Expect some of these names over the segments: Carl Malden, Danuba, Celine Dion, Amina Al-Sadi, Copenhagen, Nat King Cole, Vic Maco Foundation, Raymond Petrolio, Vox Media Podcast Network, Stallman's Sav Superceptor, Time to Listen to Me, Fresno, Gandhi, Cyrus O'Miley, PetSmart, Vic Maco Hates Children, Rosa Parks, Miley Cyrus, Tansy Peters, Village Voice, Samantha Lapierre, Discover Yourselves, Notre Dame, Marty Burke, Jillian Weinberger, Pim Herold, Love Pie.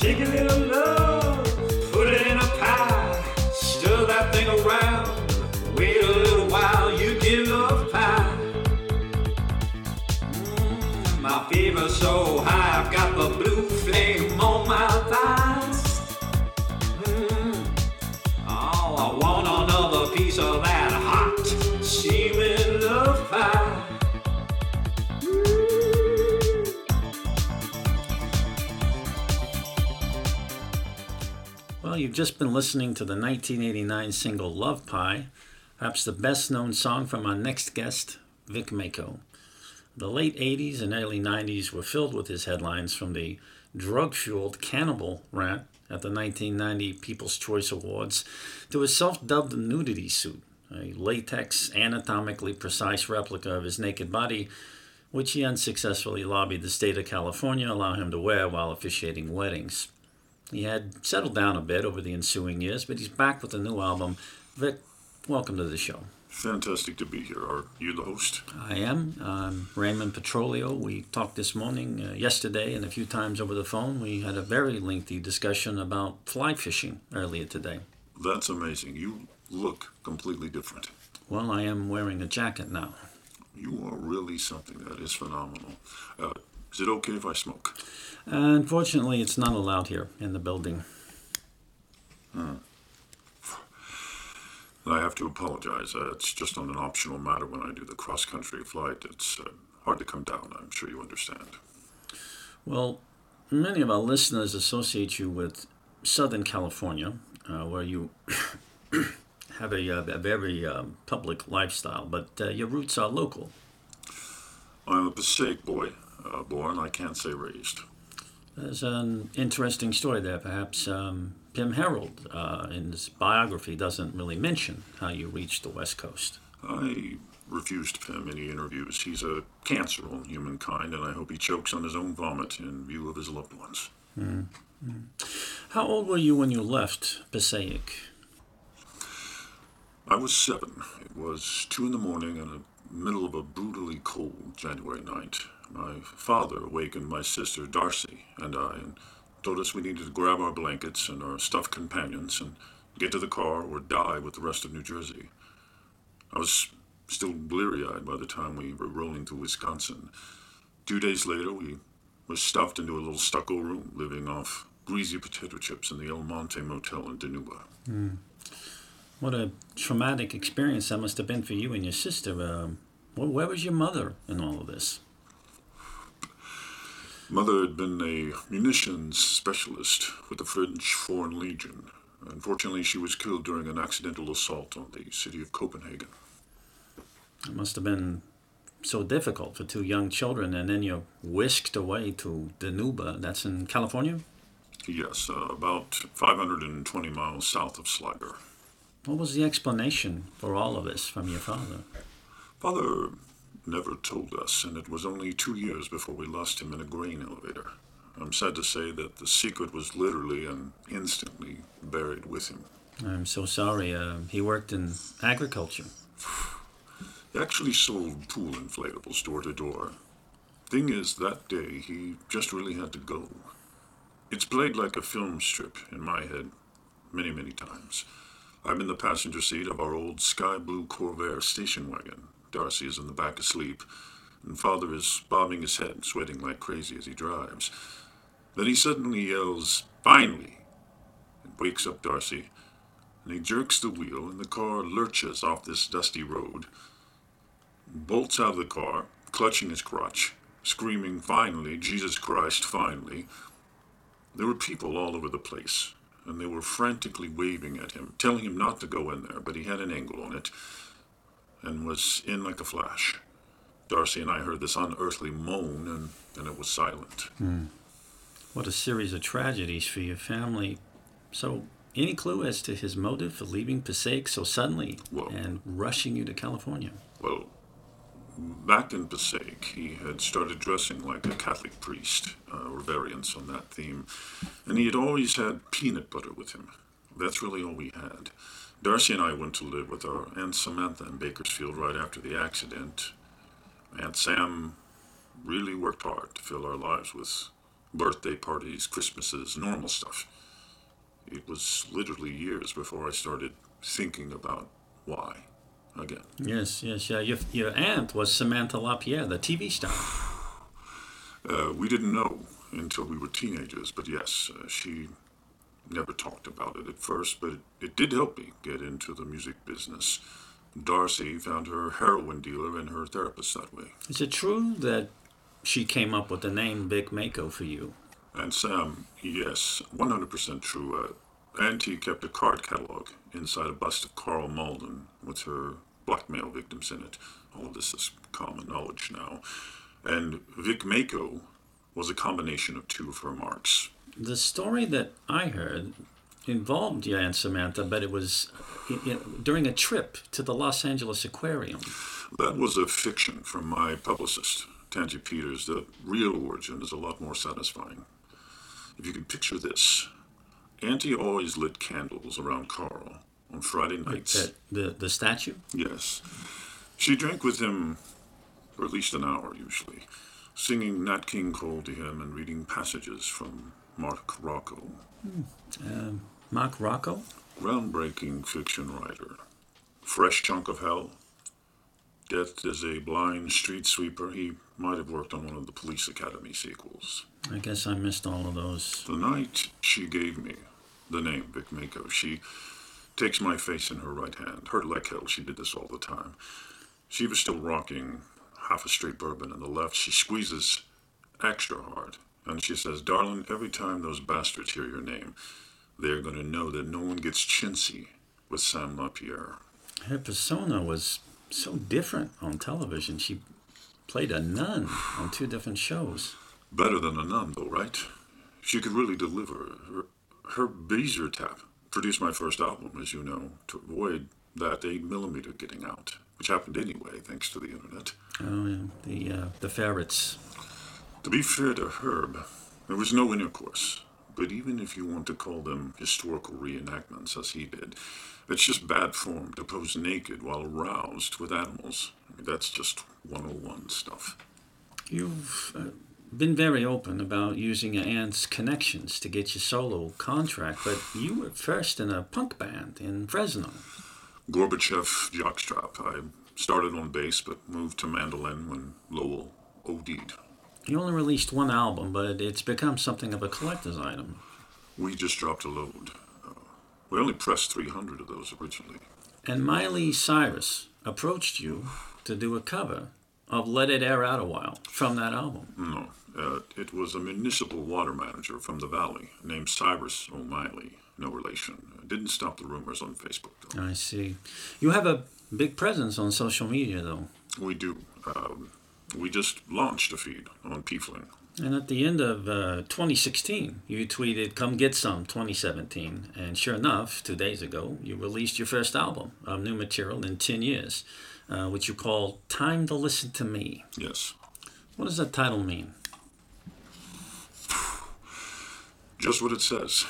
Take a little love, put it in a pie, stir that thing around, wait a little while, you get love pie. My fever's so high, I've got the blue flame on my thighs. Oh, I want another piece of that hot semen love pie. Well, you've just been listening to the 1989 single Love Pie, perhaps the best-known song from our next guest, Vic Maco. The late 80s and early 90s were filled with his headlines, from the drug-fueled cannibal rant at the 1990 People's Choice Awards to his self-dubbed nudity suit, a latex, anatomically precise replica of his naked body, which he unsuccessfully lobbied the state of California to allow him to wear while officiating weddings. He had settled down a bit over the ensuing years, but he's back with a new album. Vic, welcome to the show. Fantastic to be here. Are you the host? I am. I'm Raymond Petrolio. We talked this morning, yesterday, and a few times over the phone. We had a very lengthy discussion about fly fishing earlier today. That's amazing. You look completely different. Well, I am wearing a jacket now. You are really something. That is phenomenal. Is it okay if I smoke? Unfortunately, it's not allowed here in the building. I have to apologize. It's just on an optional matter when I do the cross-country flight. It's hard to come down. I'm sure you understand. Well, many of our listeners associate you with Southern California, where you have a very public lifestyle, but your roots are local. I'm a Passaic boy. Born, I can't say raised. There's an interesting story there. Perhaps Pim Herold, in his biography, doesn't really mention how you reached the West Coast. I refused Pim any interviews. He's a cancer on humankind, and I hope he chokes on his own vomit in view of his loved ones. Mm-hmm. How old were you when you left Passaic? I was 7. It was 2 a.m. in the middle of a brutally cold January night. My father awakened my sister Darcy and I and told us we needed to grab our blankets and our stuffed companions and get to the car or die with the rest of New Jersey. I was still bleary-eyed by the time we were rolling through Wisconsin. 2 days later, we were stuffed into a little stucco room, living off greasy potato chips in the El Monte Motel in Danuba. What a traumatic experience that must have been for you and your sister. Where was your mother in all of this? Mother had been a munitions specialist with the French Foreign Legion. Unfortunately, she was killed during an accidental assault on the city of Copenhagen. It must have been so difficult for 2 young children, and then you're whisked away to Danuba. That's in California? Yes, about 520 miles south of Sligo. What was the explanation for all of this from your father? Father never told us, and it was only 2 years before we lost him in a grain elevator. I'm sad to say that the secret was literally and instantly buried with him. I'm so sorry. He worked in agriculture. He actually sold pool inflatables door to door. Thing is, that day, he just really had to go. It's played like a film strip in my head many, many times. I'm in the passenger seat of our old sky blue Corvair station wagon. Darcy is in the back asleep, and Father is bobbing his head, sweating like crazy as he drives. Then he suddenly yells, "Finally!" and wakes up Darcy, and he jerks the wheel, and the car lurches off this dusty road, bolts out of the car, clutching his crotch, screaming, "Finally, Jesus Christ, finally!" There were people all over the place, and they were frantically waving at him, telling him not to go in there, but he had an angle on it, and was in like a flash. Darcy and I heard this unearthly moan, and it was silent. What a series of tragedies for your family. So, any clue as to his motive for leaving Passaic so suddenly and rushing you to California? Well, back in Passaic, he had started dressing like a Catholic priest, or variants on that theme, and he had always had peanut butter with him. That's really all we had. Darcy and I went to live with our Aunt Samantha in Bakersfield right after the accident. Aunt Sam really worked hard to fill our lives with birthday parties, Christmases, normal stuff. It was literally years before I started thinking about why again. Yes. Your aunt was Samantha Lapierre, the TV star. We didn't know until we were teenagers, but yes, she never talked about it at first, but it did help me get into the music business. Darcy found her heroin dealer and her therapist that way. Is it true that she came up with the name Vic Maco for you? And Sam, yes, 100% true. Auntie kept a card catalog inside a bust of Carl Malden with her blackmail victims in it. All of this is common knowledge now. And Vic Maco was a combination of two of her marks. The story that I heard involved your Aunt Samantha, but it was during a trip to the Los Angeles Aquarium. That was a fiction from my publicist, Tansy Peters. The real origin is a lot more satisfying. If you can picture this, Auntie always lit candles around Carl on Friday nights. Like the statue? Yes. She drank with him for at least an hour, usually, singing Nat King Cole to him and reading passages from Mark Rocco. Mark Rocco? Groundbreaking fiction writer. Fresh Chunk of Hell. Death is a Blind Street Sweeper. He might have worked on one of the Police Academy sequels. I guess I missed all of those. The night she gave me the name Vic Maco, she takes my face in her right hand. Hurt like hell, she did this all the time. She was still rocking half a straight bourbon on the left. She squeezes extra hard. And she says, "Darling, every time those bastards hear your name, they're going to know that no one gets chintzy with Sam LaPierre." Her persona was so different on television. She played a nun on two different shows. Better than a nun, though, right? She could really deliver. Her Beezer tap produced my first album, as you know, to avoid that 8mm getting out, which happened anyway, thanks to the internet. Oh, yeah. The ferrets. To be fair to Herb, there was no intercourse, but even if you want to call them historical reenactments, as he did, it's just bad form to pose naked while aroused with animals. I mean, that's just 101 stuff. You've been very open about using your aunt's connections to get your solo contract, but you were first in a punk band in Fresno. Gorbachev Jockstrap. I started on bass, but moved to mandolin when Lowell OD'd. You only released one album, but it's become something of a collector's item. We just dropped a load. We only pressed 300 of those originally. And Miley Cyrus approached you to do a cover of Let It Air Out a While from that album. No, it was a municipal water manager from the Valley named Cyrus O'Miley. No relation. Didn't stop the rumors on Facebook, though. I see. You have a big presence on social media, though. We do. We just launched a feed on Peeflin. And at the end of 2016, you tweeted, "Come get some 2017." And sure enough, 2 days ago, you released your first album of new material in 10 years, which you call Time to Listen to Me. Yes. What does that title mean? Just what it says.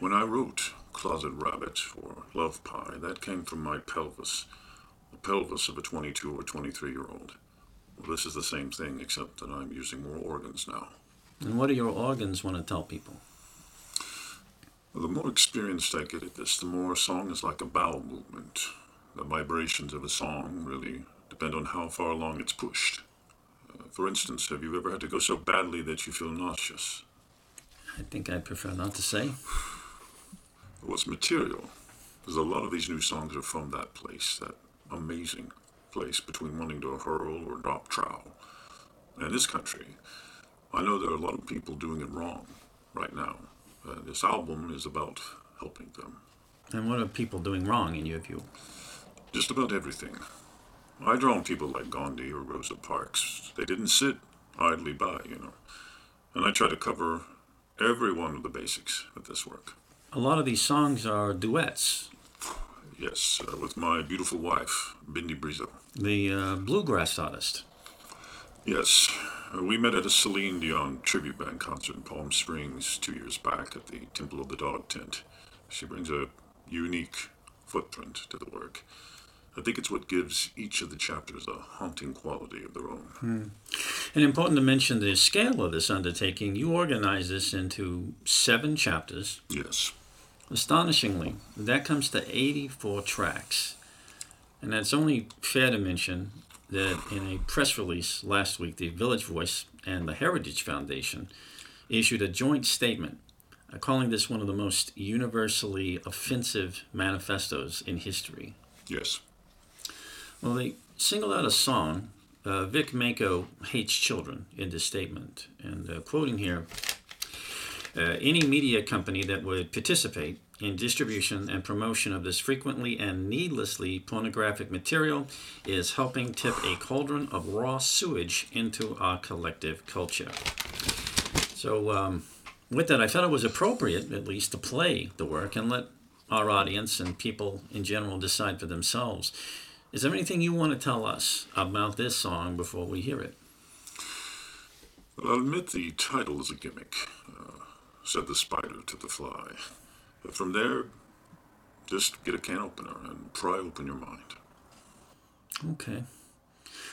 When I wrote Closet Rabbit or Love Pie, that came from my pelvis, the pelvis of a 22 or 23-year-old. Well, this is the same thing, except that I'm using more organs now. And what do your organs want to tell people? Well, the more experienced I get at this, the more a song is like a bowel movement. The vibrations of a song really depend on how far along it's pushed. For instance, have you ever had to go so badly that you feel nauseous? I think I'd prefer not to say. What's material? Because a lot of these new songs are from that place, that amazing place between wanting to hurl or drop trowel. In this country, I know there are a lot of people doing it wrong right now. This album is about helping them. And what are people doing wrong in your view? Just about everything. I draw on people like Gandhi or Rosa Parks. They didn't sit idly by, you know. And I try to cover every one of the basics with this work. A lot of these songs are duets. Yes, with my beautiful wife, Bindi Brisa. The bluegrass artist. Yes, we met at a Celine Dion tribute band concert in Palm Springs 2 years back at the Temple of the Dog tent. She brings a unique footprint to the work. I think it's what gives each of the chapters a haunting quality of their own. Mm. And important to mention the scale of this undertaking. You organize this into 7 chapters. Yes. Astonishingly, that comes to 84 tracks. And that's only fair to mention that in a press release last week, the Village Voice and the Heritage Foundation issued a joint statement calling this one of the most universally offensive manifestos in history. Yes. Well, they singled out a song, Vic Maco Hates Children, in this statement. And quoting here, any media company that would participate in distribution and promotion of this frequently and needlessly pornographic material is helping tip a cauldron of raw sewage into our collective culture. So with that, I felt it was appropriate, at least, to play the work and let our audience and people in general decide for themselves. Is there anything you want to tell us about this song before we hear it? Well, I'll admit the title is a gimmick, said the spider to the fly. But from there, just get a can opener and pry open your mind. Okay.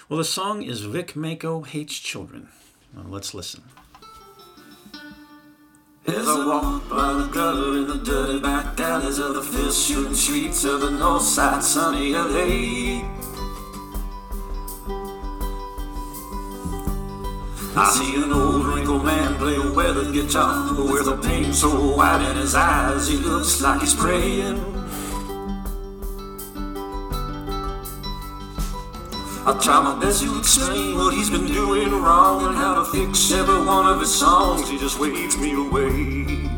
Well, the song is Vic Maco Hates Children. Well, let's listen. As I walk by the gutter in the dirty back alleys of the fish-shooting streets of the north side, sunny LA, I see an old wrinkled man play a weathered guitar with the paint so white in his eyes he looks like he's praying. I try my best to explain what he's been doing wrong and how to fix every one of his songs. He just waves me away.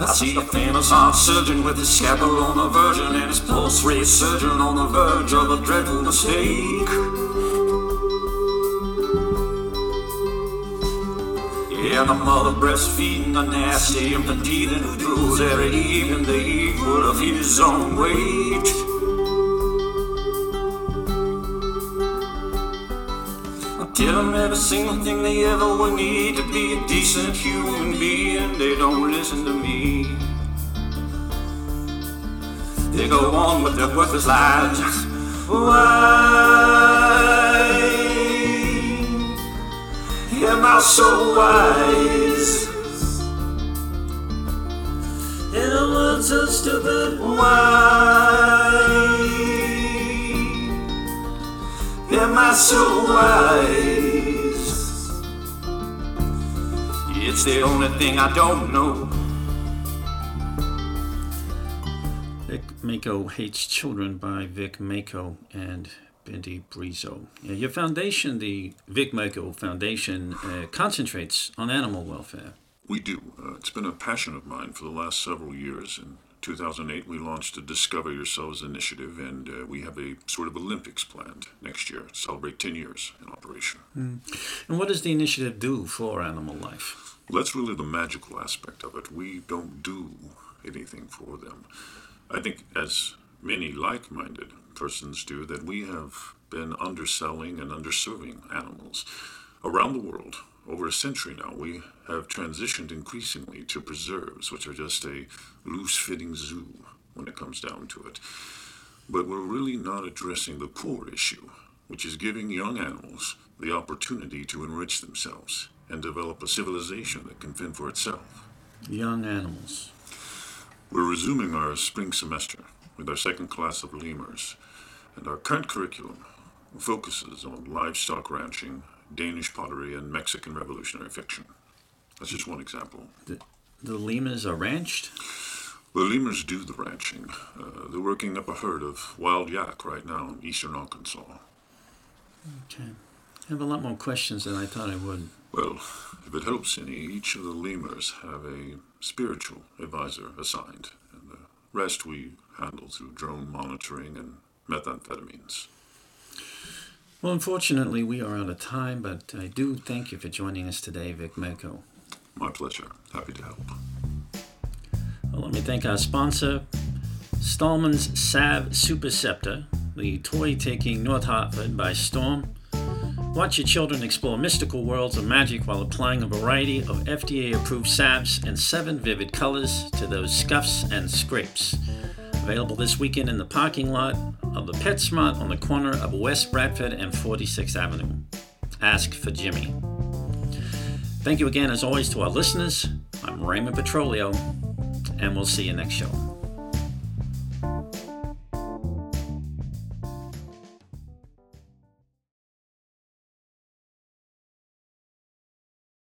I see a famous heart surgeon with his scalpel on the verge and his pulse rate surgeon on the verge of a dreadful mistake. Yeah, the mother breastfeeding a nasty infant teething who drools every evening the equal of his own weight. I tell them every single thing they ever would need to be a decent human being. They don't listen to me. They go on with their worthless lives. Why? Am I so wise? And I want so stupid. Why? Am I so wise? It's the only thing I don't know. Vic Maco Hates Children by Vic Maco and Bindi Brisa. Your foundation, the Vic Maco Foundation, concentrates on animal welfare. We do. It's been a passion of mine for the last several years. In 2008, we launched a Discover Yourselves initiative, and we have a sort of Olympics planned next year, celebrate 10 years in operation. Mm. And what does the initiative do for animal life? Well, that's really the magical aspect of it. We don't do anything for them. I think, as many like-minded persons do, that we have been underselling and underserving animals around the world. Over a century now, we have transitioned increasingly to preserves, which are just a loose-fitting zoo when it comes down to it. But we're really not addressing the core issue, which is giving young animals the opportunity to enrich themselves and develop a civilization that can fend for itself. Young animals. We're resuming our spring semester with our second class of lemurs, and our current curriculum focuses on livestock ranching, Danish pottery, and Mexican revolutionary fiction. That's just one example. The lemurs are ranched? The lemurs do the ranching. They're working up a herd of wild yak right now in eastern Arkansas. Okay. I have a lot more questions than I thought I would. Well, if it helps any, each of the lemurs have a spiritual advisor assigned, and the rest we handle through drone monitoring and methamphetamines. Well, unfortunately, we are out of time, but I do thank you for joining us today, Vic Maco. My pleasure. Happy to help. Well, let me thank our sponsor, Stallman's Sav Superceptor, the toy taking North Hartford by storm. Watch your children explore mystical worlds of magic while applying a variety of FDA-approved salves and 7 vivid colors to those scuffs and scrapes. Available this weekend in the parking lot of the PetSmart on the corner of West Bradford and 46th Avenue. Ask for Jimmy. Thank you again, as always, to our listeners. I'm Raymond Petrolio, and we'll see you next show.